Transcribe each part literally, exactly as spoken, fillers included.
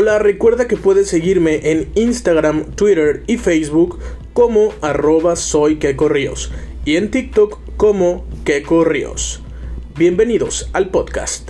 Hola, recuerda que puedes seguirme en Instagram, Twitter y Facebook como arroba soy Keco Ríos y en TikTok como Keco Ríos. Bienvenidos al podcast.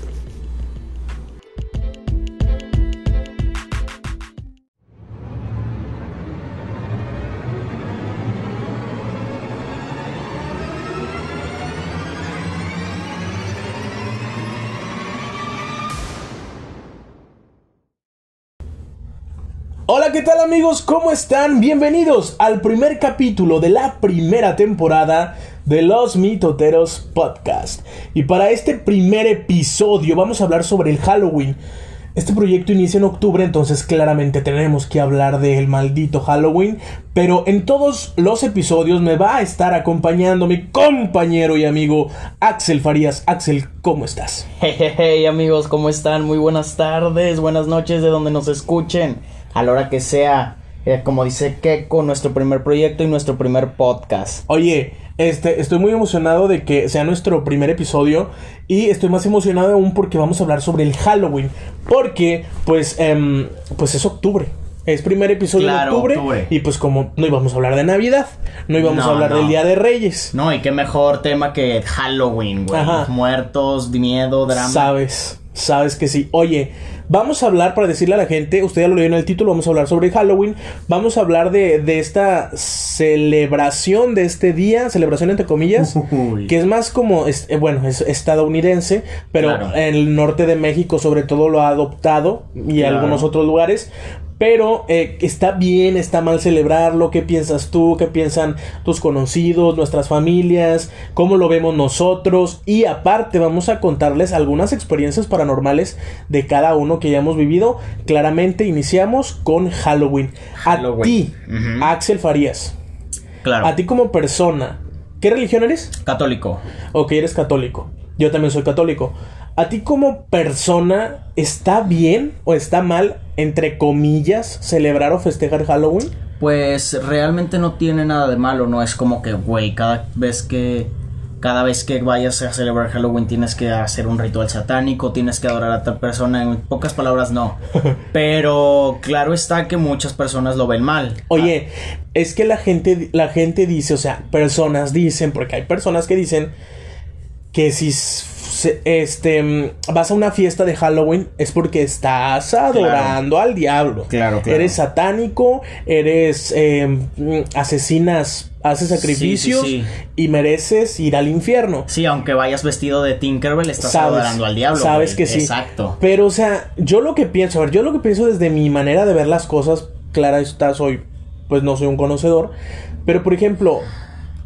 Hola, ¿qué tal amigos? ¿Cómo están? Bienvenidos al primer capítulo de la primera temporada de Los Mitoteros Podcast. Y para este primer episodio vamos a hablar sobre el Halloween. Este proyecto inicia en octubre, entonces claramente tenemos que hablar del maldito Halloween. Pero en todos los episodios me va a estar acompañando mi compañero y amigo Axel Farías. Axel, ¿cómo estás? Hey, hey, hey amigos, ¿cómo están? Muy buenas tardes, buenas noches de donde nos escuchen. A la hora que sea, eh, como dice Keco, nuestro primer proyecto y nuestro primer podcast. Oye, este, estoy muy emocionado de que sea nuestro primer episodio. Y estoy más emocionado aún porque vamos a hablar sobre el Halloween. Porque, pues, eh, pues es octubre. Es primer episodio claro, de octubre, octubre. Y pues como no íbamos a hablar de Navidad, no íbamos no, a hablar no. del Día de Reyes. No, y qué mejor tema que Halloween, güey. Muertos, miedo, drama. Sabes, sabes que sí. Oye, vamos a hablar, para decirle a la gente, usted ya lo leyó en el título, vamos a hablar sobre Halloween, vamos a hablar de, de esta celebración de este día, celebración entre comillas, Uy. que es más como, es, bueno, es estadounidense, pero claro. el norte de México sobre todo lo ha adoptado y claro. algunos otros lugares, pero eh, está bien, está mal celebrarlo, ¿qué piensas tú? ¿Qué piensan tus conocidos, nuestras familias? ¿Cómo lo vemos nosotros? Y aparte vamos a contarles algunas experiencias paranormales de cada uno que ya hemos vivido. Claramente iniciamos con Halloween. Halloween. A ti, uh-huh. Axel Farías. Claro. A ti como persona, ¿qué religión eres? Católico. Ok, eres católico. Yo también soy católico. A ti como persona, ¿está bien o está mal, entre comillas, celebrar o festejar Halloween? Pues realmente no tiene nada de malo, no es como que, güey, cada vez que... Cada vez que vayas a celebrar Halloween tienes que hacer un ritual satánico, tienes que adorar a tal persona, en pocas palabras no. Pero claro está que muchas personas lo ven mal. Oye, ah. es que la gente, la gente dice, o sea, personas dicen, porque hay personas que dicen que si este vas a una fiesta de Halloween es porque estás adorando claro. al diablo. Claro, claro. Eres satánico, eres eh, asesinas... Haces sacrificios sí, sí, sí. y mereces ir al infierno. Sí, aunque vayas vestido de Tinkerbell, estás sabes, adorando al diablo. Sabes güey. que sí. Exacto. Pero, o sea, yo lo que pienso, a ver, yo lo que pienso desde mi manera de ver las cosas, clara está, soy, pues no soy un conocedor. Pero, por ejemplo,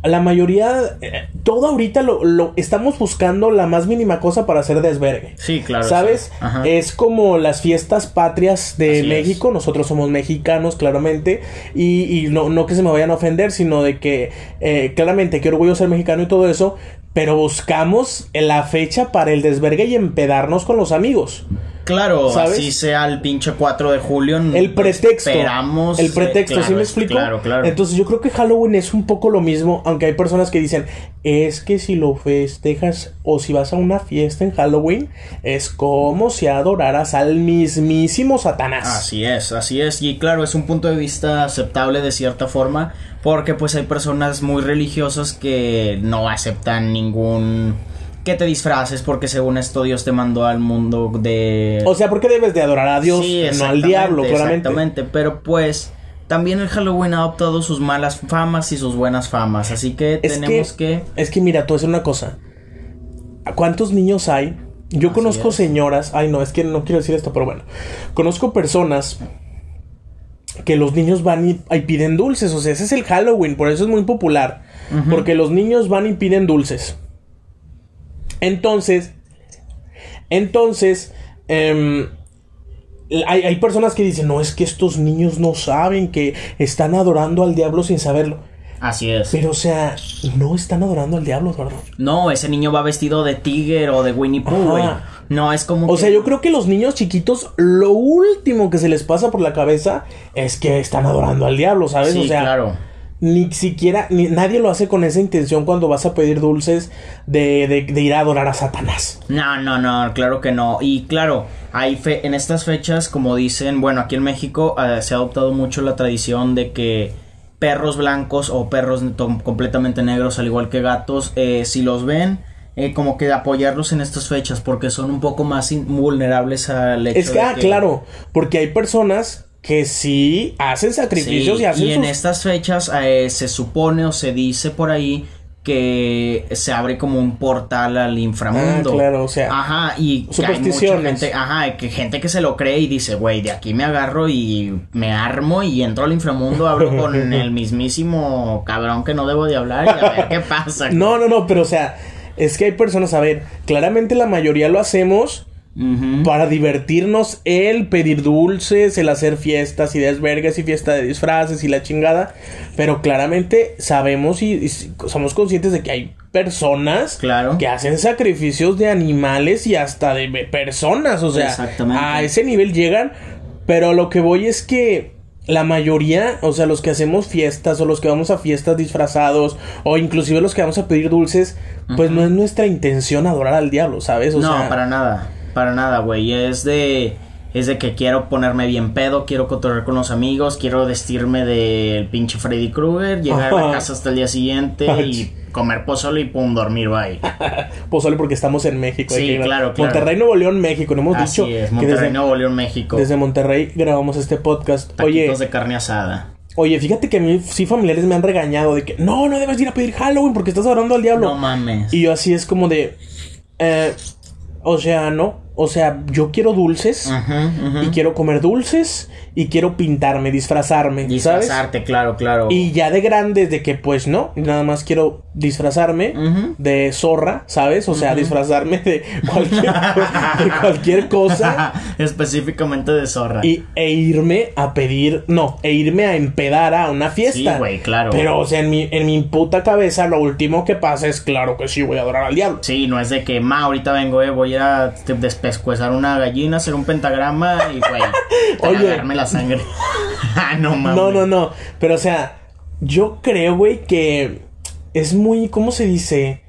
la mayoría, eh, todo ahorita lo, lo estamos buscando la más mínima cosa para hacer desvergue. Sí, claro. ¿Sabes? Sí. Es como las fiestas patrias de Así México. Es. Nosotros somos mexicanos, claramente. Y, y no, no que se me vayan a ofender, sino de que eh, claramente qué orgullo ser mexicano y todo eso. Pero buscamos la fecha para el desvergue y empedarnos con los amigos. Claro, ¿sabes? Así sea el pinche cuatro de julio. El pretexto. Esperamos. El pretexto, eh, claro, ¿sí me explico? Claro, claro. Entonces yo creo que Halloween es un poco lo mismo, aunque hay personas que dicen, es que si lo festejas o si vas a una fiesta en Halloween, es como si adoraras al mismísimo Satanás. Así es, así es. Y claro, es un punto de vista aceptable de cierta forma, porque pues hay personas muy religiosas que no aceptan ningún... Que te disfraces porque según esto Dios te mandó al mundo de... O sea, porque debes de adorar a Dios, sí, no al diablo, claramente. Exactamente, pero pues también el Halloween ha adoptado sus malas famas y sus buenas famas, así que es tenemos que, que... Es que mira, tú voy a decir una cosa. ¿Cuántos niños hay? Yo así conozco es. señoras... Ay, no, es que no quiero decir esto, pero bueno. Conozco personas... Que los niños van y, y piden dulces. O sea, ese es el Halloween, por eso es muy popular. Uh-huh. Porque los niños van y piden dulces. Entonces, entonces, eh, hay, hay personas que dicen, no, es que estos niños no saben que están adorando al diablo sin saberlo. Así es. Pero, o sea, no están adorando al diablo, ¿verdad? No, ese niño va vestido de tigre o de Winnie Pooh, güey. No, es como O que... sea, yo creo que los niños chiquitos, lo último que se les pasa por la cabeza es que están adorando al diablo, ¿sabes? Sí, o sea, claro. ni siquiera, ni, nadie lo hace con esa intención cuando vas a pedir dulces de, de, de ir a adorar a Satanás. No, no, no, claro que no. Y claro, hay fe, en estas fechas, como dicen, bueno, aquí en México eh, se ha adoptado mucho la tradición de que perros blancos o perros to- completamente negros, al igual que gatos, eh, si los ven, eh, como que apoyarlos en estas fechas, porque son un poco más in- vulnerables al hecho. Es que, de ah, que... claro, porque hay personas que sí hacen sacrificios, sí, y hacen. Y en sus... estas fechas eh, se supone o se dice por ahí que se abre como un portal al inframundo. Ah, claro, o sea. Ajá, y supersticiones. Hay mucha gente, ajá, que gente que se lo cree y dice, güey, de aquí me agarro y me armo y entro al inframundo, hablo con el mismísimo cabrón que no debo de hablar y a ver qué pasa. No, no, no, pero o sea, es que hay personas, a ver, claramente la mayoría lo hacemos. Uh-huh. Para divertirnos, el pedir dulces, el hacer fiestas y desvergues y fiesta de disfraces y la chingada. Pero claramente sabemos y, y somos conscientes de que hay personas, claro, que hacen sacrificios de animales y hasta de personas. O sea, a ese nivel llegan. Pero a lo que voy es que la mayoría, o sea, los que hacemos fiestas o los que vamos a fiestas disfrazados o inclusive los que vamos a pedir dulces, uh-huh, pues no es nuestra intención adorar al diablo, ¿sabes? O no, sea, para nada. Para nada, güey, es de es de que quiero ponerme bien pedo, quiero cotorrear con los amigos, quiero vestirme del pinche Freddy Krueger, llegar a la casa hasta el día siguiente y comer pozole y pum, dormir, bye. Pozole porque estamos en México. Sí, que claro, claro. Monterrey, Nuevo León, México, no hemos Así dicho. Así es, Monterrey, que desde, Nuevo León, México. Desde Monterrey grabamos este podcast. Taquitos Oye, de carne asada. Oye, fíjate que a mí sí familiares me han regañado de que no, no debes ir a pedir Halloween porque estás adorando al diablo. No mames. Y yo así es como de... Eh... O sea, no, o sea, yo quiero dulces, uh-huh, uh-huh, y quiero comer dulces y quiero pintarme, disfrazarme, disfrazarte, ¿sabes? Disfrazarte, claro, claro. Y ya de grande, de que pues no, nada más quiero disfrazarme, uh-huh, de zorra, ¿sabes? O sea, uh-huh, disfrazarme de cualquier, de cualquier cosa. Específicamente de zorra. Y, e irme a pedir, no, e irme a empedar a una fiesta. Sí, güey, claro. Pero, o sea, en mi, en mi puta cabeza lo último que pasa es, claro que sí, voy a adorar al diablo. Sí, no es de que, ma, ahorita vengo, eh, voy a despescuezar una gallina, hacer un pentagrama y, güey, tragarme la sangre. Ah, no mames. No, no, no. Pero, o sea, yo creo, güey, que... es muy... ¿cómo se dice?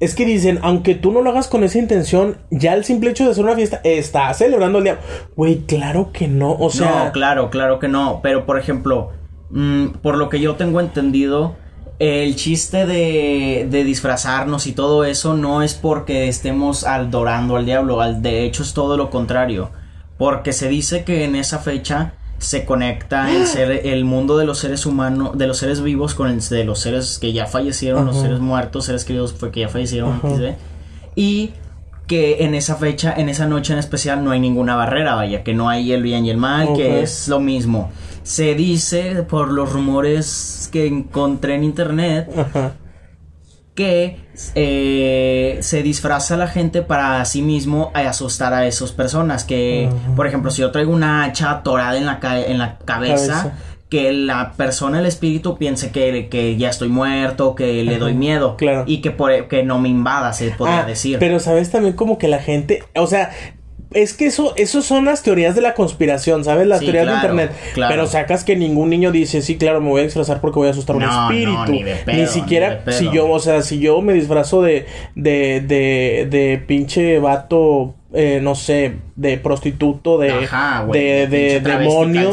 Es que dicen, aunque tú no lo hagas con esa intención, ya el simple hecho de hacer una fiesta está celebrando el diablo. Güey, claro que no, o sea... No, claro, claro que no. Pero, por ejemplo, mmm, por lo que yo tengo entendido, el chiste de, de disfrazarnos y todo eso no es porque estemos adorando al diablo. Al, de hecho, es todo lo contrario. Porque se dice que en esa fecha... se conecta el ser, el mundo de los seres humanos, de los seres vivos con el de los seres que ya fallecieron, uh-huh, los seres muertos, seres queridos que ya fallecieron, uh-huh, ¿sí? Y que en esa fecha, en esa noche en especial, no hay ninguna barrera, vaya, que no hay el bien y el mal, okay, que es lo mismo. Se dice, por los rumores que encontré en internet, uh-huh, que eh, se disfraza a la gente para a sí mismo asustar a esas personas. Que, uh-huh, por ejemplo, si yo traigo una hacha atorada en la, ca- en la cabeza, cabeza, que la persona, el espíritu, piense que, que ya estoy muerto, que le, uh-huh, doy miedo. Claro. Y que, por, que no me invada, se podría ah, decir. Pero, ¿sabes? También como que la gente... o sea... es que eso, eso son las teorías de la conspiración, ¿sabes? Las sí, teorías claro, de internet. Claro. Pero sacas que ningún niño dice, sí, claro, me voy a disfrazar porque voy a asustar a no, un espíritu. No, ni de pedo, ni siquiera ni de si yo, o sea, si yo me disfrazo de, de, de, de pinche vato, eh, no sé, de prostituto, de, ajá, wey, de, de, de demonio,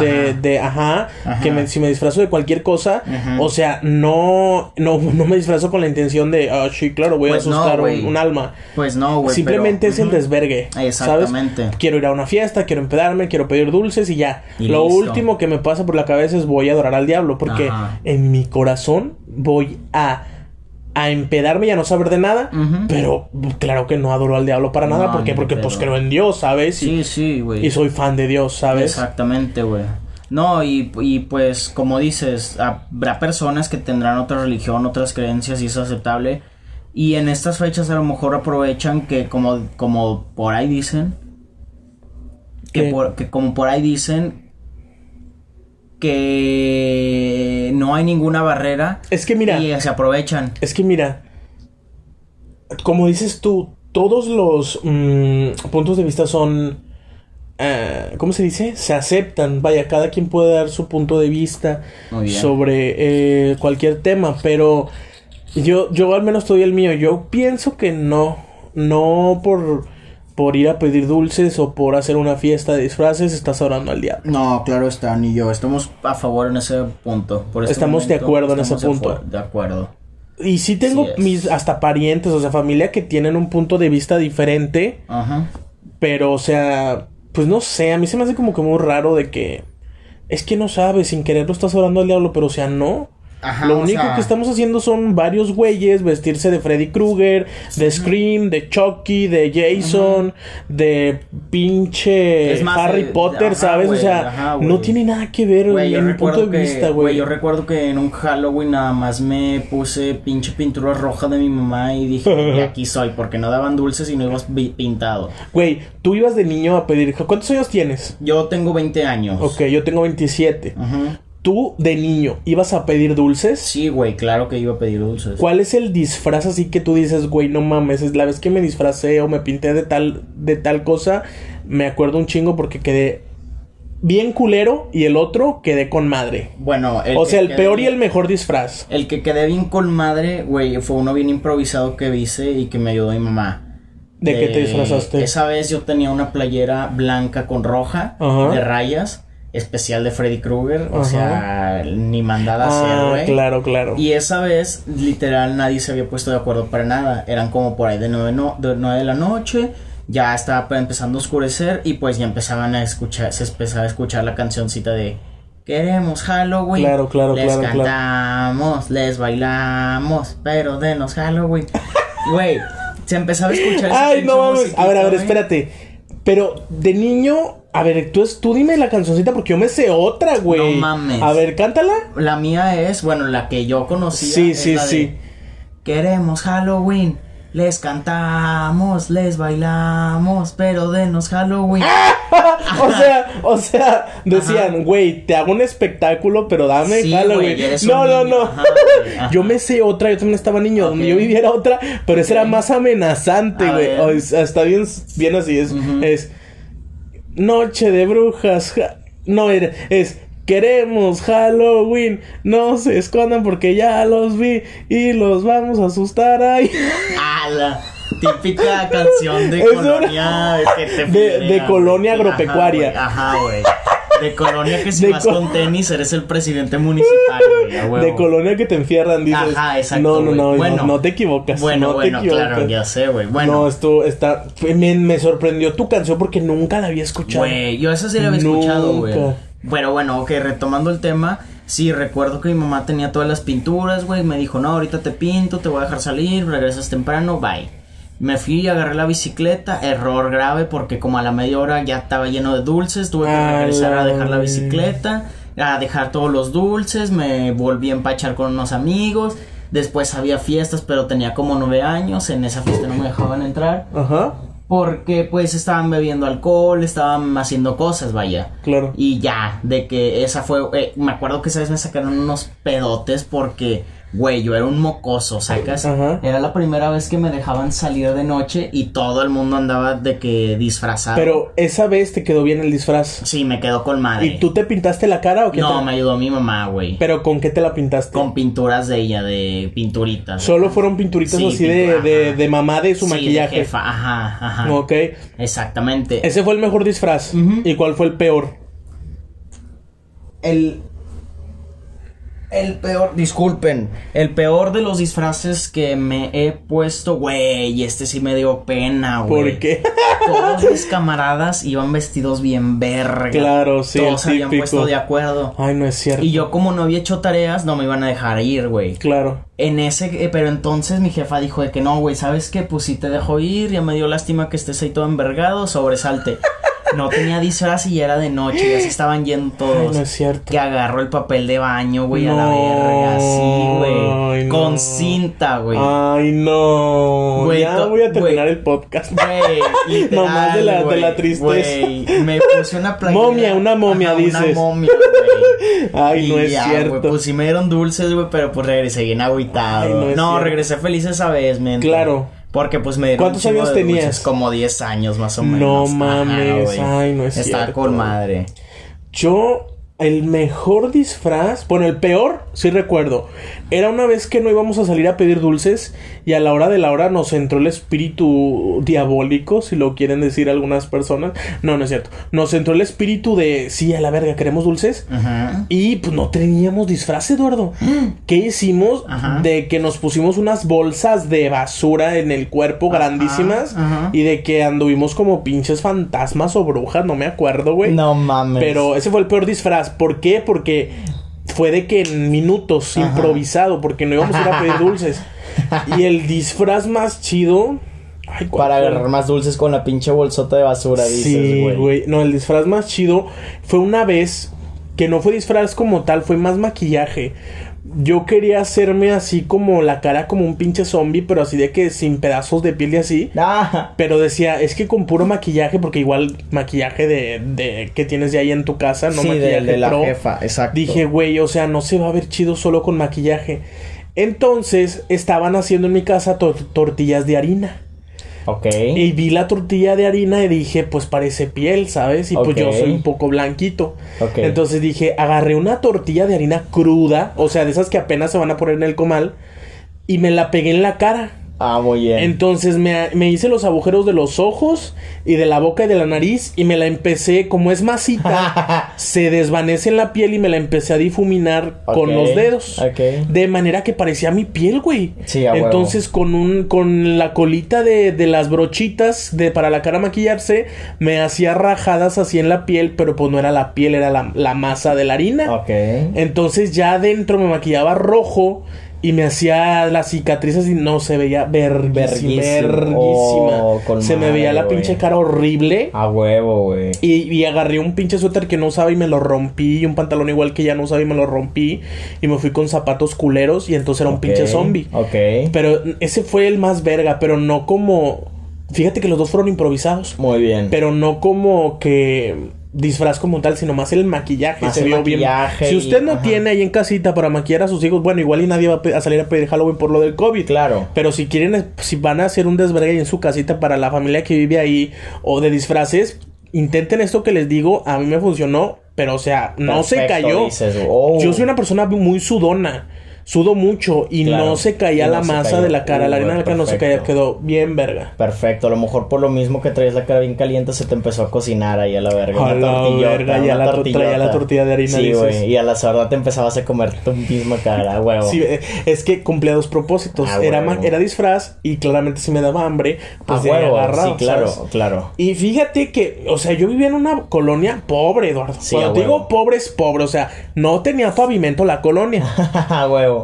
de, de, ajá, ajá, que me, si me disfrazo de cualquier cosa, ajá, o sea, no, no, no me disfrazo con la intención de, ah, oh, sí, claro, voy pues a asustar no, un, un alma. Pues no, güey. Simplemente pero, es uh-huh, el desvergue. Exactamente. ¿Sabes? Quiero ir a una fiesta, quiero empedarme, quiero pedir dulces y ya. Y lo listo. Último que me pasa por la cabeza es voy a adorar al diablo, porque ajá, en mi corazón voy a... a empedarme y a no saber de nada, uh-huh, pero claro que no adoro al diablo para nada, no, ¿por qué? Porque pues creo en Dios, ¿sabes? Sí, y, sí, güey. Y soy fan de Dios, ¿sabes? Exactamente, güey. No, y, y pues como dices, habrá personas que tendrán otra religión, otras creencias y es aceptable. Y en estas fechas a lo mejor aprovechan que como, como por ahí dicen, que, por, que como por ahí dicen... que no hay ninguna barrera. Es que mira, y se aprovechan. Es que mira, como dices tú, todos los mmm, puntos de vista son Uh, ¿cómo se dice? Se aceptan, vaya, cada quien puede dar su punto de vista sobre eh, cualquier tema, pero yo yo al menos doy el mío. Yo pienso que no, no por, por ir a pedir dulces o por hacer una fiesta de disfraces estás orando al diablo. No, claro está, ni yo, estamos a favor en ese punto. Por este estamos momento, de acuerdo en ese punto. De acuerdo. Y sí tengo sí mis hasta parientes, o sea, familia que tienen un punto de vista diferente, ajá, pero o sea... Pues no sé, a mí se me hace como que muy raro de que... Es que no sabes, sin querer lo estás orando al diablo, pero o sea, no. Ajá, lo único sea... que estamos haciendo son varios güeyes vestirse de Freddy Krueger, de Scream, de Chucky, de Jason, ajá, de pinche más, Harry el... Potter, ajá, ¿sabes? Güey, o sea, ajá, no tiene nada que ver güey, en mi punto de que, vista, güey. Güey, yo recuerdo que en un Halloween nada más me puse pinche pintura roja de mi mamá y dije, y aquí soy, porque no daban dulces y no ibas pintado. Güey, tú ibas de niño a pedir... ¿Cuántos años tienes? Yo tengo veinte años. Ok, yo tengo veintisiete. Ajá. ¿Tú, de niño, ibas a pedir dulces? Sí, güey, claro que iba a pedir dulces. ¿Cuál es el disfraz así que tú dices, güey, no mames, es la vez que me disfracé o me pinté de tal, de tal cosa? Me acuerdo un chingo porque quedé bien culero y el otro quedé con madre. Bueno, el o sea, el peor bien, y el mejor disfraz. El que quedé bien con madre, güey, fue uno bien improvisado que hice y que me ayudó mi mamá. ¿De eh, qué te disfrazaste? Esa vez yo tenía una playera blanca con roja, ajá, de rayas. Especial de Freddy Krueger, ajá, o sea, ni mandada a ser, güey. Ah, claro, claro. Y esa vez, literal, nadie se había puesto de acuerdo para nada. Eran como por ahí de nueve, no, de, nueve de la noche, ya estaba empezando a oscurecer y pues ya empezaban a escuchar, se empezaba a escuchar la cancioncita de queremos Halloween. Claro, claro, les claro. Les cantamos, claro, les bailamos, pero denos Halloween. Güey, se empezaba a escuchar. Ay, no mames. A ver, a ver, espérate. Pero de niño... A ver, tú, tú dime la cancioncita porque yo me sé otra, güey. No mames. A ver, cántala. La mía es, bueno, la que yo conocía. Sí, sí, la sí. De, queremos Halloween, les cantamos, les bailamos, pero denos Halloween. ¡Ah! O sea, o sea, decían, güey, te hago un espectáculo, pero dame sí, Halloween. Güey, no, no, niño, no. Ajá, ajá. Yo me sé otra, yo también estaba niño, okay, donde yo viviera otra, pero okay, esa era más amenazante, a güey. O sea, está bien, bien así, es... Uh-huh. es Noche de brujas, ja, no era, es queremos Halloween, no se escondan porque ya los vi y los vamos a asustar ahí. Ah, la típica canción de es colonia una... que te de, de colonia agropecuaria. Ajá, güey. De colonia que si de vas co- con tenis eres el presidente municipal, güey. De colonia que te enfierran, dices. Ajá, exacto. No, no, no, bueno, no, no te equivocas. Bueno, no bueno, te equivocas. Claro, ya sé, güey. Bueno. No, esto está... Me, me sorprendió tu canción porque nunca la había escuchado. Güey, yo esa sí la había nunca. escuchado, güey. Bueno, bueno, ok, retomando el tema... Sí, recuerdo que mi mamá tenía todas las pinturas, güey. Me dijo, no, ahorita te pinto, te voy a dejar salir, regresas temprano, bye. Me fui, agarré la bicicleta, error grave porque como a la media hora ya estaba lleno de dulces, tuve que regresar a dejar la bicicleta, a dejar todos los dulces, me volví a empachar con unos amigos, después había fiestas pero tenía como nueve años, en esa fiesta no me dejaban entrar. Ajá. Porque pues estaban bebiendo alcohol, estaban haciendo cosas, vaya. Claro. Y ya, de que esa fue... Eh, me acuerdo que esa vez me sacaron unos pedotes porque, güey, yo era un mocoso, ¿sacas? Ajá. Era la primera vez que me dejaban salir de noche y todo el mundo andaba de que disfrazado. Pero esa vez te quedó bien el disfraz. Sí, me quedó con madre. ¿Y tú te pintaste la cara o qué? No, te... me ayudó mi mamá, güey. ¿Pero con qué te la pintaste? Con pinturas de ella, de pinturitas. ¿Solo ¿verdad? fueron pinturitas sí, así pintura, de, de, de mamá de su sí, maquillaje? De jefa, ajá, ajá. Ok. Exactamente. Ese fue el mejor disfraz. Uh-huh. ¿Y cuál fue el peor? El... El peor... Disculpen. El peor de los disfraces que me he puesto, güey. Este sí me dio pena, güey. ¿Por qué? Todos mis camaradas iban vestidos bien verga. Claro, sí. Todos se habían puesto de acuerdo. Ay, no es cierto. Y yo como no había hecho tareas, no me iban a dejar ir, güey. Claro. En ese... Pero entonces mi jefa dijo de que no, güey. ¿Sabes qué? Pues si te dejo ir, ya me dio lástima que estés ahí todo envergado. Sobresalte. No tenía disfraz y era de noche, ya se estaban yendo todos. Ay, no es cierto. Que agarró el papel de baño, güey, no, a la verga, así, güey. No. Con cinta, güey. Ay, no. Güey, ya to- voy a terminar wey. el podcast. Güey, literal, Mamá de la, de la tristeza. Güey, me puse una playera. Momia, una momia, ajá, dices. Una momia, güey. Ay, y no es ya, cierto. Wey, pues sí me dieron dulces, güey, pero pues regresé bien agüitado. Ay, no, no regresé feliz esa vez, men. Claro. Porque pues me dieron... ¿Cuántos años tenías? Dulces, como diez años más o menos. No mames, ajá, ay, no es cierto. Está con madre. Yo, el mejor disfraz... Bueno, el peor, sí recuerdo. Era una vez que no íbamos a salir a pedir dulces y a la hora de la hora nos entró el espíritu diabólico, si lo quieren decir algunas personas. No, no es cierto. Nos entró el espíritu de, sí, a la verga, queremos dulces. Ajá. Y pues no teníamos disfraz, Eduardo. ¿Qué hicimos? Ajá. De que nos pusimos unas bolsas de basura en el cuerpo, ajá, grandísimas. Ajá. Y de que anduvimos como pinches fantasmas o brujas, no me acuerdo, güey. No mames. Pero ese fue el peor disfraz. ¿Por qué? Porque fue de que en minutos, ajá, improvisado, porque no íbamos a ir a pedir dulces. Y el disfraz más chido... Ay, para agarrar más dulces con la pinche bolsota de basura, dices, sí, güey. güey. No, el disfraz más chido fue una vez que no fue disfraz como tal, fue más maquillaje. Yo quería hacerme así como la cara como un pinche zombie, pero así de que sin pedazos de piel y así. Ah. Pero decía, es que con puro maquillaje, porque igual maquillaje de, de que tienes de ahí en tu casa, no sí, maquillaje de, de la pro. Jefa, exacto. Dije, güey, o sea, no se va a ver chido solo con maquillaje. Entonces, estaban haciendo en mi casa to- tortillas de harina. Ok. Y vi la tortilla de harina y dije, pues parece piel, ¿sabes? Y okay, pues yo soy un poco blanquito. Okay. Entonces dije, agarré una tortilla de harina cruda, o sea, de esas que apenas se van a poner en el comal, y me la pegué en la cara. Ah, muy bien. Entonces me, me hice los agujeros de los ojos y de la boca y de la nariz y me la empecé, como es masita, se desvanece en la piel y me la empecé a difuminar, okay, con los dedos. Okay. De manera que parecía mi piel, güey. Sí, a huevo. Entonces con un con la colita de, de las brochitas de para la cara maquillarse, me hacía rajadas así en la piel, pero pues no era la piel, era la, la masa de la harina. Okay. Entonces ya adentro me maquillaba rojo. Y me hacía las cicatrices y no, se veía verguísima, verguísima. Oh, se me veía la pinche cara horrible. A huevo, güey. Y, y agarré un pinche suéter que no usaba y me lo rompí. Y un pantalón igual que ya no usaba y me lo rompí. Y me fui con zapatos culeros y entonces era un okay, pinche zombie. Ok. Pero ese fue el más verga, pero no como... Fíjate que los dos fueron improvisados. Muy bien. Pero no como que... disfraz como tal, sino más el maquillaje. Más se el vio maquillaje bien. Si usted y, no ajá, tiene ahí en casita para maquillar a sus hijos, bueno, igual y nadie va a salir a pedir Halloween por lo del COVID. Claro. Pero si quieren, si van a hacer un desvergue en su casita para la familia que vive ahí o de disfraces, intenten esto que les digo. A mí me funcionó, pero o sea, no perfecto, se cayó. Dices, oh. Yo soy una persona muy sudona. Sudo mucho y claro, no se caía no la masa cayó de la cara, uh, la arena de la cara no se caía, quedó bien verga. Perfecto, a lo mejor por lo mismo que traías la cara bien caliente se te empezó a cocinar ahí a la verga. A la verga, ya la tortilla, la tortilla de harina. Sí, güey, y a la sorda te empezabas a comer tu misma cara, huevo. Sí, es que cumplía dos propósitos, ah, era, ma- era disfraz y claramente si me daba hambre, pues ya ah, agarraba. Sí, claro, ¿sabes? Claro. Y fíjate que, o sea, yo vivía en una colonia pobre, Eduardo. Sí, cuando te digo pobre es pobre, o sea, no tenía pavimento la colonia. A huevo.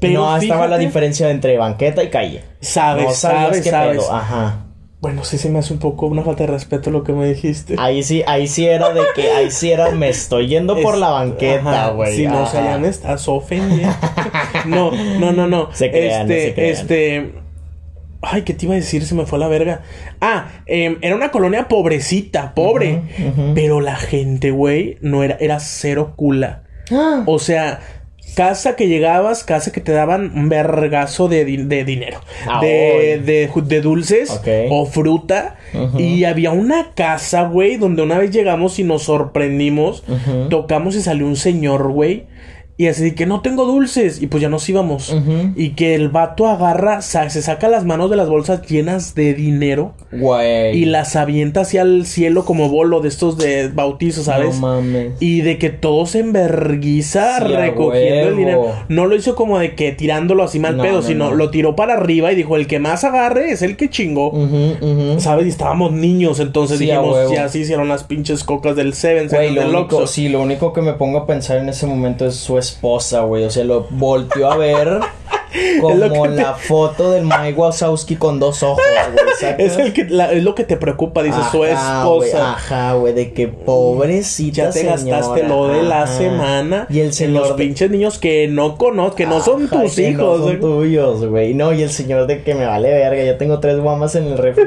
Pero no, estaba la diferencia entre banqueta y calle. Sabes, no sabes, sabes. Pedo. Ajá. Bueno, sí se me hace un poco una falta de respeto lo que me dijiste. Ahí sí, ahí sí era de que, ahí sí era, me estoy yendo es, por la banqueta, güey. Si ajá, no, o sea, ya me estás ofendiendo. No, no, no, no. Se crean, este, se crean. Este... Ay, ¿qué te iba a decir? Se me fue la verga. Ah, eh, era una colonia pobrecita, pobre. Uh-huh, uh-huh. Pero la gente, güey, no era, era cero cula. Ah. O sea... Casa que llegabas, casa que te daban un vergazo de, di- de dinero, ah, de, de, de dulces, okay, o fruta. Uh-huh. Y había una casa, güey, donde una vez llegamos y nos sorprendimos. Uh-huh. Tocamos y salió un señor, güey. Y así de que no tengo dulces. Y pues ya nos íbamos. Uh-huh. Y que el vato agarra, sa- se saca las manos de las bolsas llenas de dinero. Güey. Y las avienta hacia el cielo como bolo de estos de bautizo, ¿sabes? No mames. Y de que todo se enverguiza, sí, recogiendo el dinero. No lo hizo como de que tirándolo así mal no, pedo, no, sino no, lo tiró para arriba y dijo, el que más agarre es el que chingo. Uh-huh, uh-huh. ¿Sabes? Y estábamos niños, entonces sí, dijimos, ya sí hicieron las pinches cocas del Seven, güey, del Oxxo. Sí, lo único que me pongo a pensar en ese momento es su esposa, güey, o sea, lo volteó a ver como la te... foto del Mike Wazowski con dos ojos, güey. Es, el que, la, es lo que te preocupa, dice ajá, su esposa. Wey, ajá, güey, de que pobrecita. Ya te señora, gastaste lo de la ajá, semana. Y el señor. Los de... pinches niños que no conozco, que ajá, no son tus que hijos. No son ¿eh? tuyos, güey. No, y el señor de que me vale verga. Yo tengo tres guamas en el refri.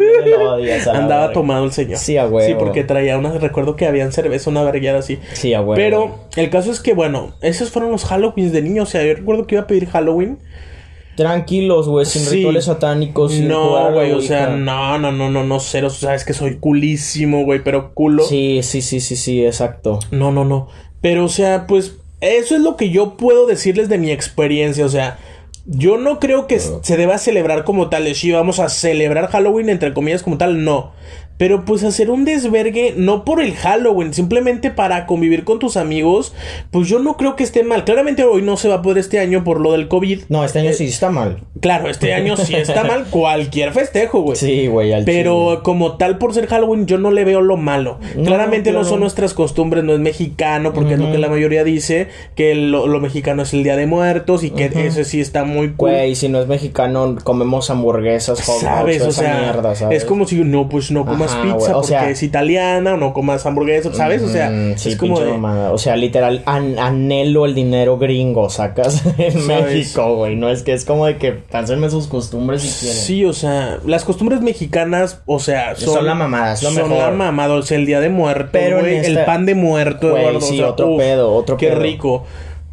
Andaba tomado el señor. Sí, a huevo. Sí, porque traía unas. Recuerdo que habían cerveza, una verguera así. Sí, a huevo. Pero el caso es que, bueno, esos fueron los Halloweens de niños. O sea, yo recuerdo que iba a pedir Halloween. tranquilos, güey, sin sí. rituales satánicos. Sin no, güey, o sea, no, no, no, no, no, cero. O sea, es que soy culísimo, güey, pero culo. Sí, sí, sí, sí, sí, exacto. No, no, no. Pero, o sea, pues, eso es lo que yo puedo decirles de mi experiencia, o sea... Yo no creo que no. se deba celebrar como tal. Sí, vamos a celebrar Halloween entre comillas como tal, no. Pero pues hacer un desvergue, no por el Halloween, simplemente para convivir con tus amigos, pues yo no creo que esté mal. Claramente hoy no se va a poder este año por lo del COVID. No, este año eh, sí está mal. Claro, este año sí está mal cualquier festejo, güey. Sí, güey, al Pero chile. Como tal por ser Halloween yo no le veo lo malo. No, Claramente claro. no son nuestras costumbres, no es mexicano, porque uh-huh. es lo que la mayoría dice, que lo, lo mexicano es el Día de Muertos y que uh-huh. ese sí está muy cool. Güey, si no es mexicano comemos hamburguesas, ¿sabes? Ocho, o sea, mierda, ¿sabes? Es como si no, pues no comas ah, pizza, wey, porque sea, es italiana, o no comas hamburguesas, ¿sabes? O sea, mm, sí, es como de... Mamada. O sea, literal, an- anhelo el dinero gringo, sacas en ¿sabes? México, güey. No es que es como de que cancenme sus costumbres si quieren. Sí, o sea, las costumbres mexicanas, o sea, son, son la mamada, son mejor. la mamada, o sea, el Día de Muertos, güey, esta... el pan de muerto, güey, Eduardo, sí, o sea, otro uf, pedo, otro qué pedo. Qué rico.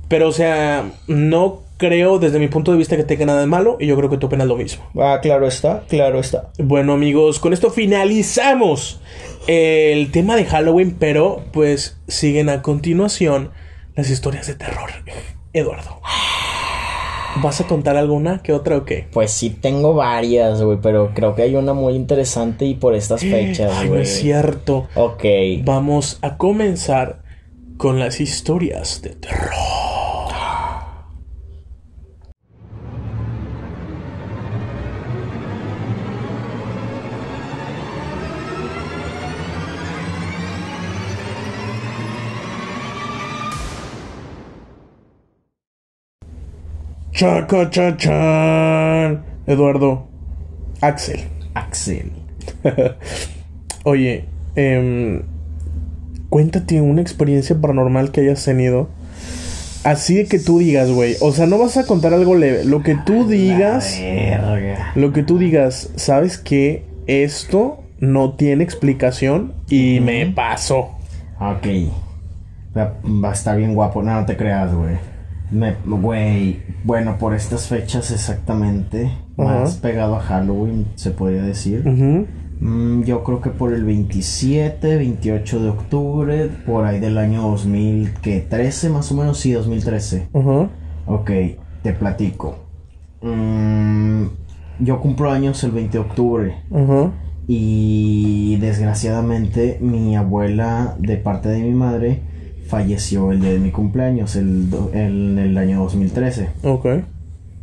Pero, o sea, no creo, desde mi punto de vista, que tenga nada de malo. Y yo creo que tú opinas lo mismo. Ah, claro está, claro está. Bueno, amigos, con esto finalizamos el tema de Halloween. Pero, pues, siguen a continuación las historias de terror. Eduardo, ¿vas a contar alguna que otra o qué? Pues sí tengo varias, güey, pero creo que hay una muy interesante y por estas fechas, güey. Ay, no es cierto. Ok. Vamos a comenzar con las historias de terror. Chaca, cha, cha. Eduardo, Axel. Axel. Oye, eh, cuéntate una experiencia paranormal que hayas tenido. Así de que tú digas, güey. O sea, no vas a contar algo leve. Lo que tú digas. Lo que tú digas, ¿sabes qué? Esto no tiene explicación y uh-huh. me pasó. Ok. Va a estar bien guapo. No, no te creas, güey. Me, güey, bueno, por estas fechas exactamente, uh-huh. más pegado a Halloween, se podría decir. Uh-huh. Mm, yo creo que por el veintisiete, veintiocho de octubre, por ahí del año dos mil trece, más o menos, sí, dos mil trece. Uh-huh. Ok, te platico. Mm, yo cumplo años el veinte de octubre. Uh-huh. Y desgraciadamente, mi abuela, de parte de mi madre, falleció el día de mi cumpleaños, el, el, el año dos mil trece. Ok.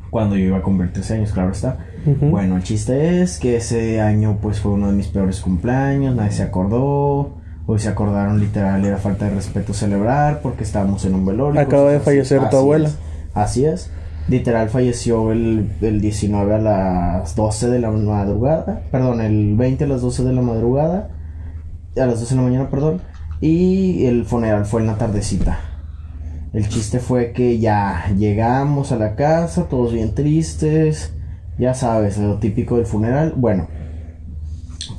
Cuando yo iba a cumplir trece años, claro está. Uh-huh. Bueno, el chiste es que ese año, pues, fue uno de mis peores cumpleaños. Nadie se acordó. Hoy se acordaron, literal, era falta de respeto celebrar porque estábamos en un velorio. Acaba de fallecer así, tu así abuela. Es, así es. Literal, falleció el, el diecinueve a las doce de la madrugada. Perdón, el veinte a las doce de la madrugada. A las doce de la mañana, perdón. Y el funeral fue en la tardecita. El chiste fue que ya llegamos a la casa, todos bien tristes. Ya sabes, lo típico del funeral. Bueno,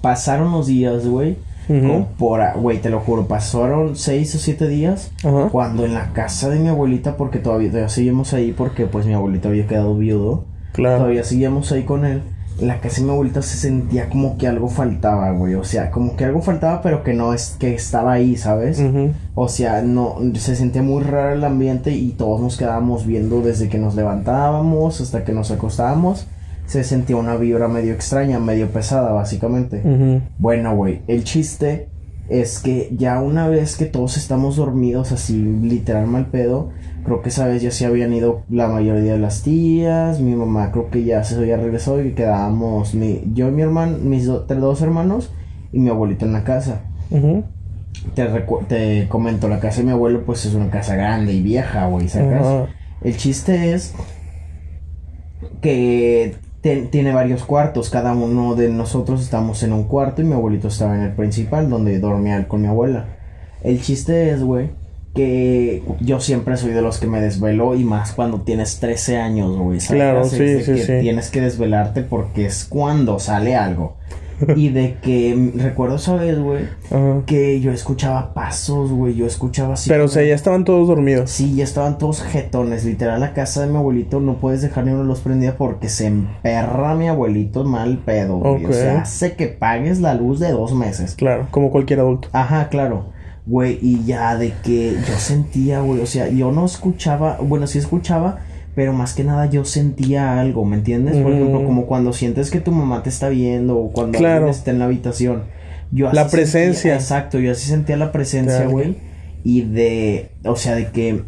pasaron los días, güey. Uh-huh. Por, güey, te lo juro, pasaron seis o siete días. Uh-huh. Cuando en la casa de mi abuelita, porque todavía, todavía seguimos ahí, porque pues mi abuelita había quedado viudo. Claro. Todavía seguíamos ahí con él. La casa de mi abuelita se sentía como que algo faltaba, güey. O sea, como que algo faltaba, pero que no es que estaba ahí, ¿sabes? Uh-huh. O sea, no se sentía muy raro el ambiente y todos nos quedábamos viendo desde que nos levantábamos hasta que nos acostábamos. Se sentía una vibra medio extraña, medio pesada, básicamente. Uh-huh. Bueno, güey, el chiste es que ya una vez que todos estamos dormidos así, literal mal pedo... Creo que esa vez ya se habían ido la mayoría de las tías. Mi mamá creo que ya se había regresado y quedábamos mi, yo y mi hermano, mis do, tres, dos hermanos y mi abuelito en la casa. Uh-huh. Te, recu- te comento, la casa de mi abuelo pues es una casa grande y vieja, güey, ¿sacas? Uh-huh. El chiste es que te, tiene varios cuartos. Cada uno de nosotros estamos en un cuarto y mi abuelito estaba en el principal donde dormía él con mi abuela. El chiste es, güey, que yo siempre soy de los que me desvelo y más cuando tienes trece años, güey. Claro, sí, sí, sí. Tienes que desvelarte porque es cuando sale algo. Y de que recuerdo, ¿sabes, güey? Uh-huh. Que yo escuchaba pasos, güey. Yo escuchaba así. Pero, como... o sea, ya estaban todos dormidos. Sí, ya estaban todos jetones. Literal, la casa de mi abuelito no puedes dejar ni una luz prendida porque se emperra mi abuelito mal pedo, güey. Okay. O sea, hace que pagues la luz de dos meses. Claro, como cualquier adulto. Ajá, claro. Güey, y ya de que yo sentía, güey. O sea, yo no escuchaba. Bueno, sí escuchaba. Pero más que nada yo sentía algo, ¿me entiendes? Por mm. ejemplo, como cuando sientes que tu mamá te está viendo o cuando claro. alguien está en la habitación. Yo así la presencia. Sentía, exacto, yo así sentía la presencia, güey. Claro. Y de, o sea, de que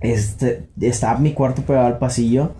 este, estaba mi cuarto pegado al pasillo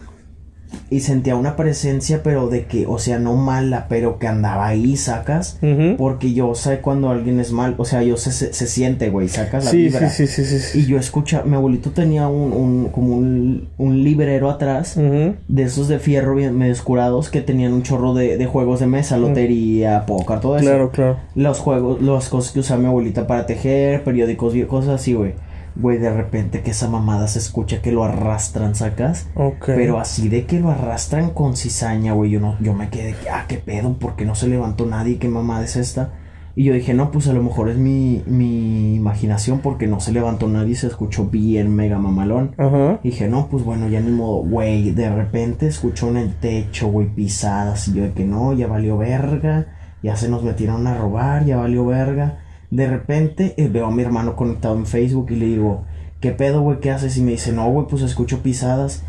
y sentía una presencia, pero de que, o sea, no mala, pero que andaba ahí, ¿sacas? Uh-huh. Porque yo sé cuando alguien es mal, o sea, yo sé, se, se siente, güey, ¿sacas? La sí, vibra. Sí, sí, sí, sí. Y yo escucha, mi abuelito tenía un, un como un, un librero atrás, uh-huh. de esos de fierro bien medio oscurados que tenían un chorro de, de juegos de mesa, lotería, uh-huh. póker, todo eso. Claro, claro. Los juegos, las cosas que usaba mi abuelita para tejer, periódicos, cosas así, güey. Güey, de repente que esa mamada se escucha que lo arrastran, ¿sacas? Okay. Pero así de que lo arrastran con cizaña, güey. Yo no, yo me quedé, ah, qué pedo, ¿por qué no se levantó nadie? ¿Qué mamada es esta? Y yo dije, no, pues a lo mejor es mi, mi imaginación porque no se levantó nadie y se escuchó bien mega mamalón. Uh-huh. Dije, no, pues bueno, ya ni modo, güey. De repente escuchó en el techo, güey, pisadas. Y yo de que no, ya valió verga. Ya se nos metieron a robar, ya valió verga. De repente eh, veo a mi hermano conectado en Facebook y le digo, ¿qué pedo, güey? ¿Qué haces? Y me dice, no, güey, pues escucho pisadas.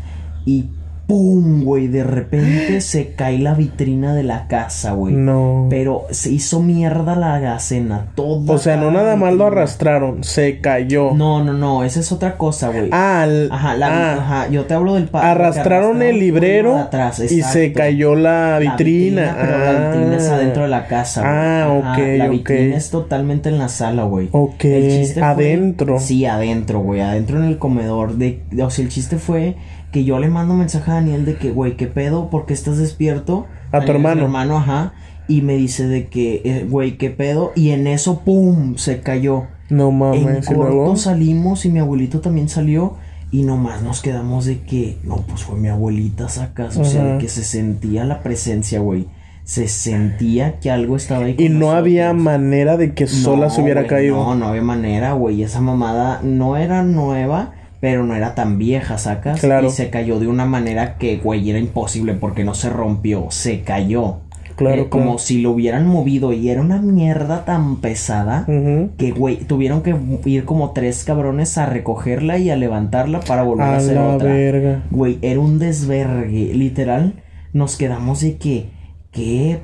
Y ¡pum, güey! De repente se cae la vitrina de la casa, güey. No. Pero se hizo mierda la alacena. Todo. O sea, no nada más lo arrastraron. Se cayó. No, no, no. Esa es otra cosa, güey. Ah. El, ajá, la, ah, ajá. Yo te hablo del... Pa- arrastraron, arrastraron el librero atrás, y se cayó la vitrina. La vitrina, pero ah. la vitrina es adentro de la casa, güey. Ah, ajá, ok, la ok. La vitrina es totalmente en la sala, güey. Ok. El chiste adentro. Fue, sí, adentro, güey. Adentro en el comedor. De, de, o sea, el chiste fue... que yo le mando un mensaje a Daniel de que, güey, ¿qué pedo? ¿Por qué estás despierto? A Daniel, tu hermano. A mi hermano, ajá. Y me dice de que, güey, eh, ¿qué pedo? Y en eso, ¡pum! Se cayó. No mames. En corto salimos y mi abuelito también salió. Y nomás nos quedamos de que, no, pues fue mi abuelita, ¿sacas? O uh-huh. sea, de que se sentía la presencia, güey. Se sentía que algo estaba ahí. Y no había manera de que sola no, se hubiera wey, caído. No, no había manera, güey. Esa mamada no era nueva... pero no era tan vieja, ¿sacas? Claro. Y se cayó de una manera que, güey, era imposible porque no se rompió. Se cayó. Claro, eh, como claro. si lo hubieran movido. Y era una mierda tan pesada uh-huh. que, güey, tuvieron que ir como tres cabrones a recogerla y a levantarla para volver a, a hacer la otra. Verga. Güey, era un desvergue. Literal, nos quedamos de que... ¿Qué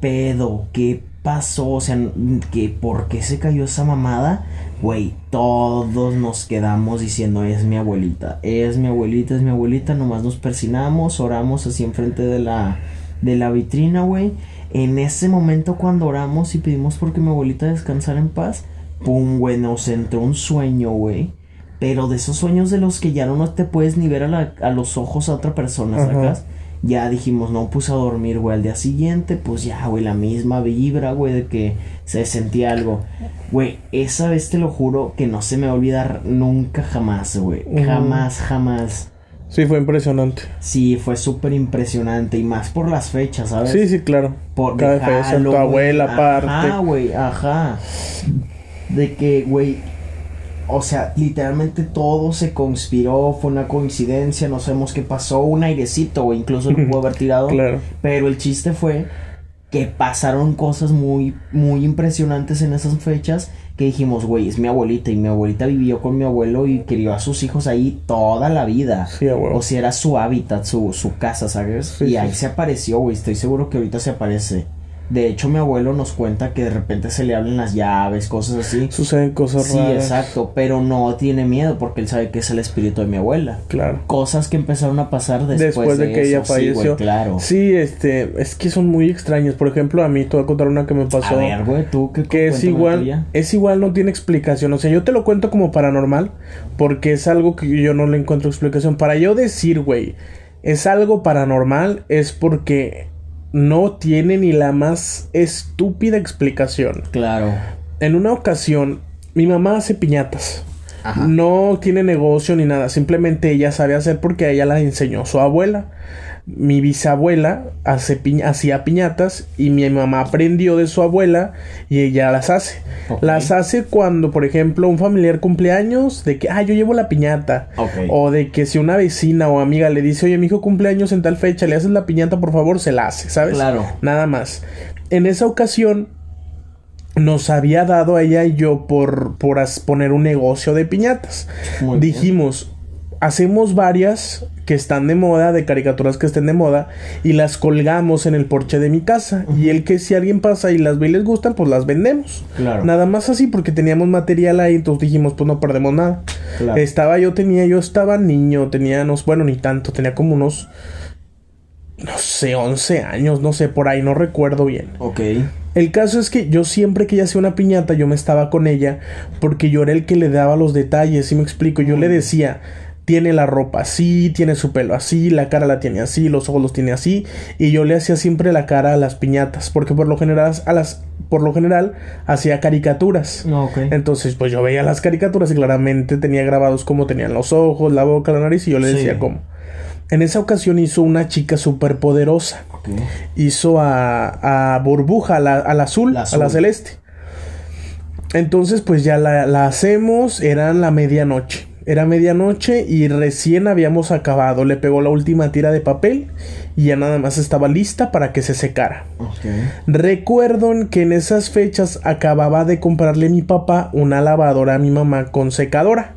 pedo? ¿Qué pasó? O sea, ¿qué, ¿por qué se cayó esa mamada? Güey, todos nos quedamos diciendo, es mi abuelita, es mi abuelita, es mi abuelita. Nomás nos persinamos, oramos así enfrente de la, de la vitrina, güey. En ese momento cuando oramos y pedimos porque mi abuelita descansara en paz, pum, güey, nos entró un sueño, güey. Pero de esos sueños de los que ya no te puedes ni ver a, la, a los ojos a otra persona, ¿sacas? Uh-huh. Ya dijimos, no, pues a dormir, güey. Al día siguiente, pues ya, güey, la misma vibra, güey, de que se sentía algo. Güey, esa vez te lo juro que no se me va a olvidar nunca jamás, güey. Uh-huh. Jamás, jamás. Sí, fue impresionante. Sí, fue súper impresionante. Y más por las fechas, ¿sabes? Sí, sí, claro. Por cada fecha, tu abuela, aparte. Ajá, güey, ajá. De que, güey, o sea, literalmente todo se conspiró. Fue una coincidencia, no sabemos qué pasó. Un airecito, güey, incluso lo pudo haber tirado. Claro. Pero el chiste fue... que pasaron cosas muy, muy impresionantes en esas fechas que dijimos, güey, es mi abuelita y mi abuelita vivió con mi abuelo y crió a sus hijos ahí toda la vida. Sí, abuelo. O sea, era su hábitat, su, su casa, ¿sabes? Sí, y sí. Ahí se apareció, güey, estoy seguro que ahorita se aparece. De hecho, mi abuelo nos cuenta que de repente se le hablan las llaves, cosas así. Suceden cosas sí, raras. Sí, exacto, pero no tiene miedo porque él sabe que es el espíritu de mi abuela. Claro. Cosas que empezaron a pasar después, después de, de que eso. Ella falleció. Sí, güey, claro. Sí, este, es que son muy extraños. Por ejemplo, a mí te voy a contar una que me pasó. A ver, güey, tú qué que es igual, es igual, no tiene explicación. O sea, yo te lo cuento como paranormal porque es algo que yo no le encuentro explicación. Para yo decir, güey, es algo paranormal es porque... no tiene ni la más estúpida explicación. Claro. En una ocasión, mi mamá hace piñatas. Ajá. No tiene negocio ni nada. Simplemente ella sabe hacer porque a ella la enseñó su abuela. mi bisabuela hace piña, hacía piñatas y mi mamá aprendió de su abuela y ella las hace. Okay. Las hace cuando, por ejemplo, un familiar cumpleaños, de que, ah, yo llevo la piñata. Okay. O de que si una vecina o amiga le dice, oye, mi hijo cumpleaños en tal fecha, le haces la piñata, por favor, se la hace, ¿sabes? Claro. Nada más. En esa ocasión nos había dado a ella y yo por, por poner un negocio de piñatas. Muy Dijimos... bien. Hacemos varias que están de moda, de caricaturas que estén de moda, y las colgamos en el porche de mi casa. Uh-huh. Y el que si alguien pasa y las ve y les gustan, pues las vendemos. Claro. Nada más así, porque teníamos material ahí, entonces dijimos, pues no perdemos nada. Claro. Estaba yo, tenía, yo estaba niño, tenía unos, bueno, ni tanto, tenía como unos, no sé, once años, no sé, por ahí, no recuerdo bien. Ok. El caso es que yo siempre que ella hacía una piñata, yo me estaba con ella, porque yo era el que le daba los detalles, ¿sí me explico? Yo uh-huh. le decía... tiene la ropa así, tiene su pelo así, la cara la tiene así, los ojos los tiene así. Y yo le hacía siempre la cara a las piñatas, porque por lo general, a las, por lo general hacía caricaturas. Okay. Entonces, pues yo veía las caricaturas y claramente tenía grabados cómo tenían los ojos, la boca, la nariz, y yo le sí. decía cómo. En esa ocasión hizo una chica súper poderosa. Okay. Hizo a, a Burbuja, a la, a la azul, la azul, a la celeste. Entonces, pues ya la, la hacemos, era la medianoche. Era medianoche y recién habíamos acabado. Le pegó la última tira de papel y ya nada más estaba lista para que se secara. Okay. Recuerdo que en esas fechas acababa de comprarle mi papá una lavadora a mi mamá con secadora.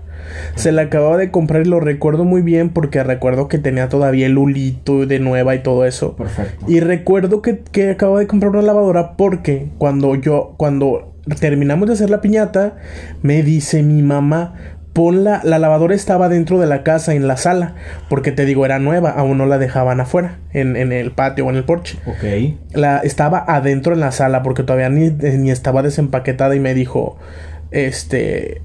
Se la acababa de comprar y lo recuerdo muy bien porque recuerdo que tenía todavía el hulito de nueva y todo eso. Perfecto. Y recuerdo que, que acababa de comprar una lavadora porque cuando yo, cuando terminamos de hacer la piñata, me dice mi mamá... Ponla, la lavadora estaba dentro de la casa, en la sala, porque te digo, era nueva, aún no la dejaban afuera, en, en el patio o en el porche. Ok. La, estaba adentro en la sala, porque todavía ni, ni estaba desempaquetada, y me dijo, este,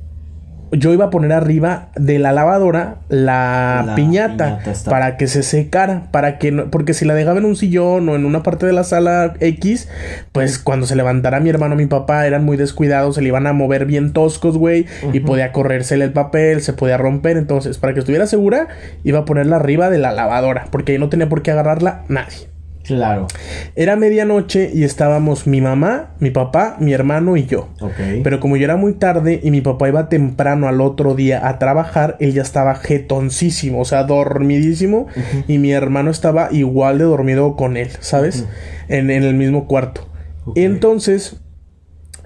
yo iba a poner arriba de la lavadora la, la piñata, piñata está... para que se secara, para que no, porque si la dejaba en un sillón o en una parte de la sala X, pues cuando se levantara mi hermano o mi papá eran muy descuidados, se le iban a mover bien toscos, güey, uh-huh. y podía corrérsele el papel, se podía romper. Entonces, para que estuviera segura, iba a ponerla arriba de la lavadora, porque ahí no tenía por qué agarrarla nadie. Claro. Era medianoche y estábamos mi mamá, mi papá, mi hermano y yo. Okay. Pero como yo era muy tarde y mi papá iba temprano al otro día a trabajar, él ya estaba jetoncísimo, o sea, dormidísimo. Uh-huh. Y mi hermano estaba igual de dormido con él, ¿sabes? Uh-huh. En, en el mismo cuarto. Okay. Entonces,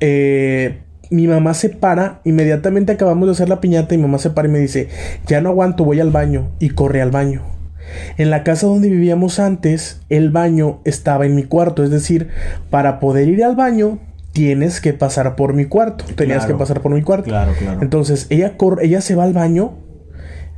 eh... mi mamá se para, inmediatamente acabamos de hacer la piñata y mi mamá se para y me dice, ya no aguanto, voy al baño. Y corre al baño. En la casa donde vivíamos antes, el baño estaba en mi cuarto. Es decir, para poder ir al baño, tienes que pasar por mi cuarto. Tenías claro, que pasar por mi cuarto. Claro, claro. Entonces, ella, cor- ella se va al baño,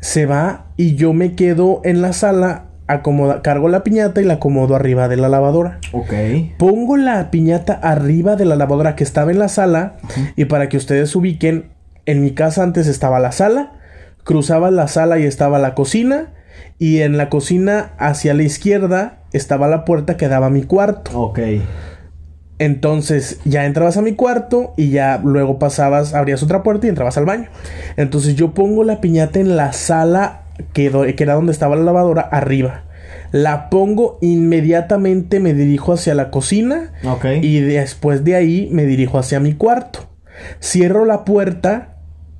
se va y yo me quedo en la sala, acomoda- cargo la piñata y la acomodo arriba de la lavadora. Ok. Pongo la piñata arriba de la lavadora que estaba en la sala. Uh-huh. Y para que ustedes ubiquen, en mi casa antes estaba la sala, cruzaba la sala y estaba la cocina. Y en la cocina, hacia la izquierda, estaba la puerta que daba a mi cuarto. Ok. Entonces, ya entrabas a mi cuarto y ya luego pasabas, abrías otra puerta y entrabas al baño. Entonces, yo pongo la piñata en la sala que, do- que era donde estaba la lavadora, arriba. La pongo, inmediatamente me dirijo hacia la cocina. Ok. Y después de ahí, me dirijo hacia mi cuarto. Cierro la puerta...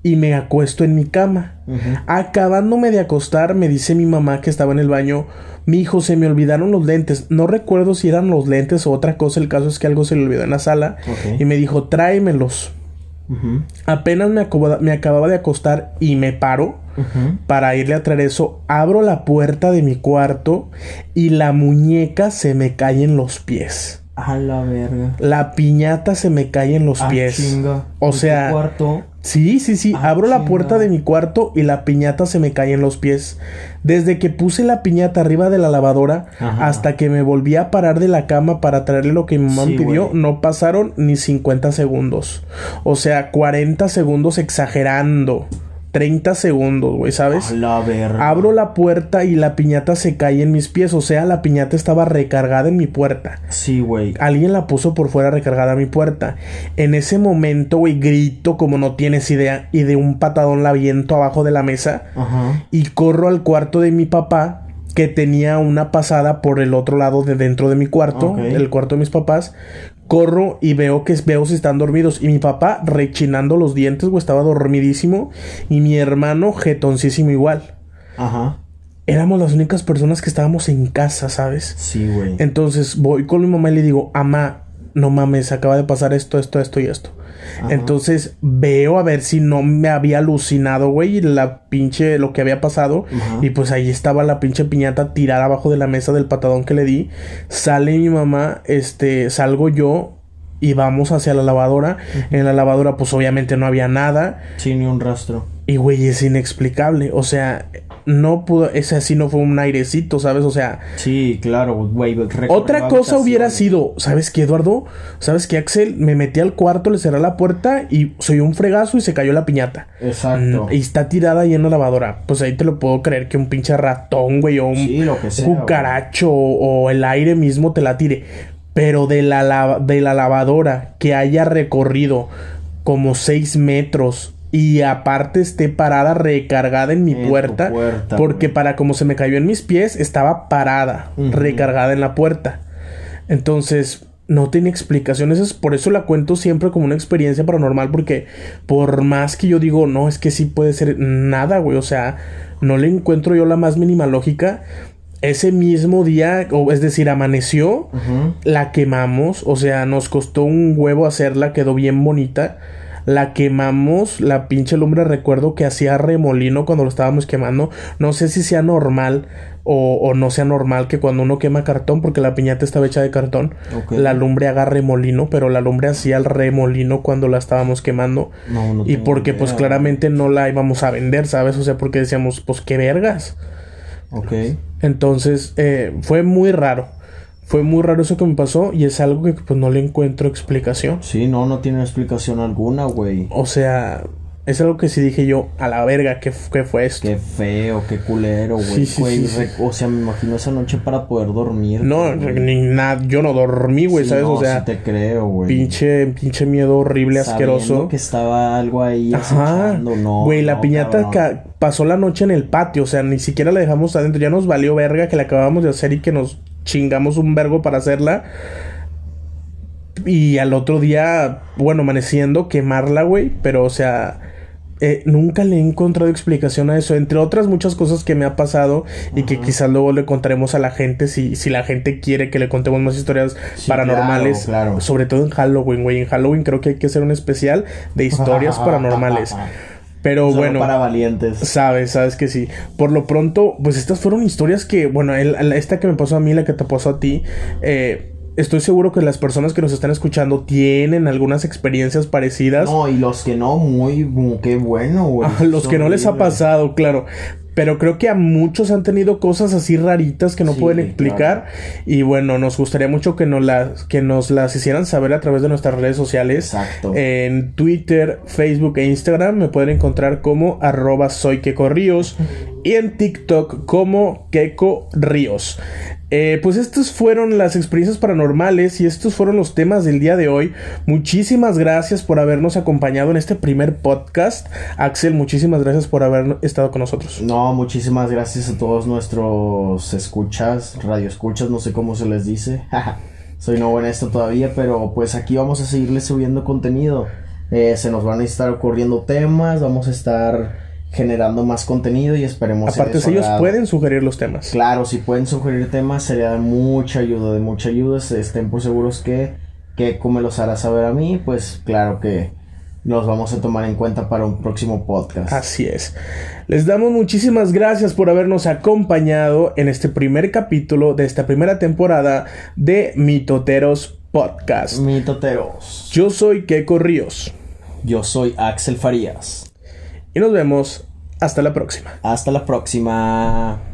y me acuesto en mi cama. Uh-huh. Acabándome de acostar, me dice mi mamá que estaba en el baño, mi hijo, se me olvidaron los lentes. No recuerdo si eran los lentes o otra cosa. El caso es que algo se le olvidó en la sala. Okay. Y me dijo, tráemelos. Uh-huh. Apenas me, acob- me acababa de acostar y me paro. Uh-huh. Para irle a traer eso, abro la puerta de mi cuarto y la muñeca se me cae en los pies. A la verga. La piñata se me cae en los ah, pies. Chinga. O sea, ¿en tu cuarto? Sí, sí, sí. Ah, abro chinga. la puerta de mi cuarto y la piñata se me cae en los pies. Desde que puse la piñata arriba de la lavadora, ajá, hasta que me volví a parar de la cama para traerle lo que mi mamá sí, pidió, güey, no pasaron ni cincuenta segundos. O sea, cuarenta segundos exagerando. treinta segundos, güey, ¿sabes? A la verga. Abro la puerta y la piñata se cae en mis pies. O sea, la piñata estaba recargada en mi puerta. Sí, güey. Alguien la puso por fuera recargada a mi puerta. En ese momento, güey, grito como no tienes idea. Y de un patadón la aviento abajo de la mesa. Ajá. Y corro al cuarto de mi papá. que tenía una pasada por el otro lado de dentro de mi cuarto, okay, el cuarto de mis papás. Corro y veo que veo si están dormidos. Y mi papá rechinando los dientes, güey, estaba dormidísimo. Y mi hermano jetoncísimo igual. Ajá. Éramos las únicas personas que estábamos en casa, ¿sabes? Sí, güey. Entonces voy con mi mamá y le digo, amá, no mames, acaba de pasar esto, esto, esto y esto. Ajá. Entonces veo a ver si no me había alucinado, güey, la pinche, lo que había pasado. Ajá. Y pues ahí estaba la pinche piñata tirada abajo de la mesa del patadón que le di. Sale mi mamá, este, salgo yo y vamos hacia la lavadora. Ajá. En la lavadora pues obviamente no había nada. Sí, ni un rastro. Y güey, es inexplicable, o sea, no pudo, ese así no fue un airecito, ¿sabes? O sea... Sí, claro, güey. Otra cosa hubiera sido, ¿sabes qué, Eduardo? ¿Sabes qué, Axel? Me metí al cuarto, le cerré la puerta y soy un fregazo y se cayó la piñata. Exacto. Mm, y está tirada ahí en la lavadora. Pues ahí te lo puedo creer que un pinche ratón, güey, o un sí, lo que sea, cucaracho o, o el aire mismo te la tire. Pero de la, la, de la lavadora que haya recorrido como seis metros... Y aparte esté parada, recargada en mi en puerta, puerta. Porque güey, para como se me cayó en mis pies, estaba parada, uh-huh, recargada en la puerta. Entonces, no tiene explicaciones. Es por eso la cuento siempre como una experiencia paranormal. Porque por más que yo digo, no, es que sí puede ser nada, güey. O sea, no le encuentro yo la más mínima lógica. Ese mismo día, o es decir, amaneció, uh-huh, la quemamos. O sea, nos costó un huevo hacerla, quedó bien bonita. La quemamos, la pinche lumbre, recuerdo que hacía remolino cuando lo estábamos quemando. No sé si sea normal o, o no sea normal que cuando uno quema cartón, porque la piñata estaba hecha de cartón, okay, la lumbre haga remolino, pero la lumbre hacía el remolino cuando la estábamos quemando. No, no y porque idea, pues claramente no la íbamos a vender, ¿sabes? O sea, porque decíamos, pues qué vergas. Ok. Entonces, eh, fue muy raro. Fue muy raro eso que me pasó y es algo que pues no le encuentro explicación. Sí, no, no tiene explicación alguna, güey. O sea, es algo que sí dije yo, a la verga, ¿qué, qué fue esto? Qué feo, qué culero, güey. Sí, sí, sí, sí. O sea, me imagino esa noche para poder dormir. No, güey, ni nada, yo no dormí, güey, sí, ¿sabes? No, o sea, sí te creo, güey. Pinche, pinche miedo horrible, sabiendo asqueroso. Que estaba algo ahí acechando, no. Güey, la no, piñata ca- pasó la noche en el patio, o sea, ni siquiera la dejamos adentro. Ya nos valió verga que la acabamos de hacer y que nos... chingamos un vergo para hacerla. Y al otro día, bueno, amaneciendo, quemarla, güey. Pero, o sea, eh, nunca le he encontrado explicación a eso. Entre otras muchas cosas que me ha pasado. Y ajá, que quizás luego le contaremos a la gente. Si, si la gente quiere que le contemos más historias, sí, paranormales. Claro, claro. Sobre todo en Halloween, güey. En Halloween creo que hay que hacer un especial de historias paranormales. Pero solo bueno, para valientes. Sabes, sabes que sí. Por lo pronto, pues estas fueron historias que... Bueno, el, el, esta que me pasó a mí, la que te pasó a ti... Eh, estoy seguro que las personas que nos están escuchando tienen algunas experiencias parecidas. No, y los que no, muy... muy qué bueno, güey. A los que no les ha pasado, claro. Pero creo que a muchos han tenido cosas así raritas que no sí, pueden explicar. Claro. Y bueno, nos gustaría mucho que nos, las, que nos las hicieran saber a través de nuestras redes sociales. Exacto. En Twitter, Facebook e Instagram me pueden encontrar como arroba soy Keco Ríos. Y en TikTok como Keco Ríos. Eh, pues estas fueron las experiencias paranormales y estos fueron los temas del día de hoy. Muchísimas gracias por habernos acompañado en este primer podcast. Axel, muchísimas gracias por haber estado con nosotros. No, muchísimas gracias a todos nuestros escuchas, radioescuchas, no sé cómo se les dice. Soy nuevo en esto todavía, pero pues aquí vamos a seguirles subiendo contenido. Eh, se nos van a estar ocurriendo temas, vamos a estar... generando más contenido y esperemos... Aparte, si ellos pueden sugerir los temas. Claro, si pueden sugerir temas sería de mucha ayuda, de mucha ayuda. Estén por seguros que... que como los hará saber a mí, pues claro que... los vamos a tomar en cuenta para un próximo podcast. Así es. Les damos muchísimas gracias por habernos acompañado en este primer capítulo de esta primera temporada de Mitoteros Podcast. Mitoteros. Yo soy Keco Ríos. Yo soy Axel Farías. Y nos vemos hasta la próxima. Hasta la próxima.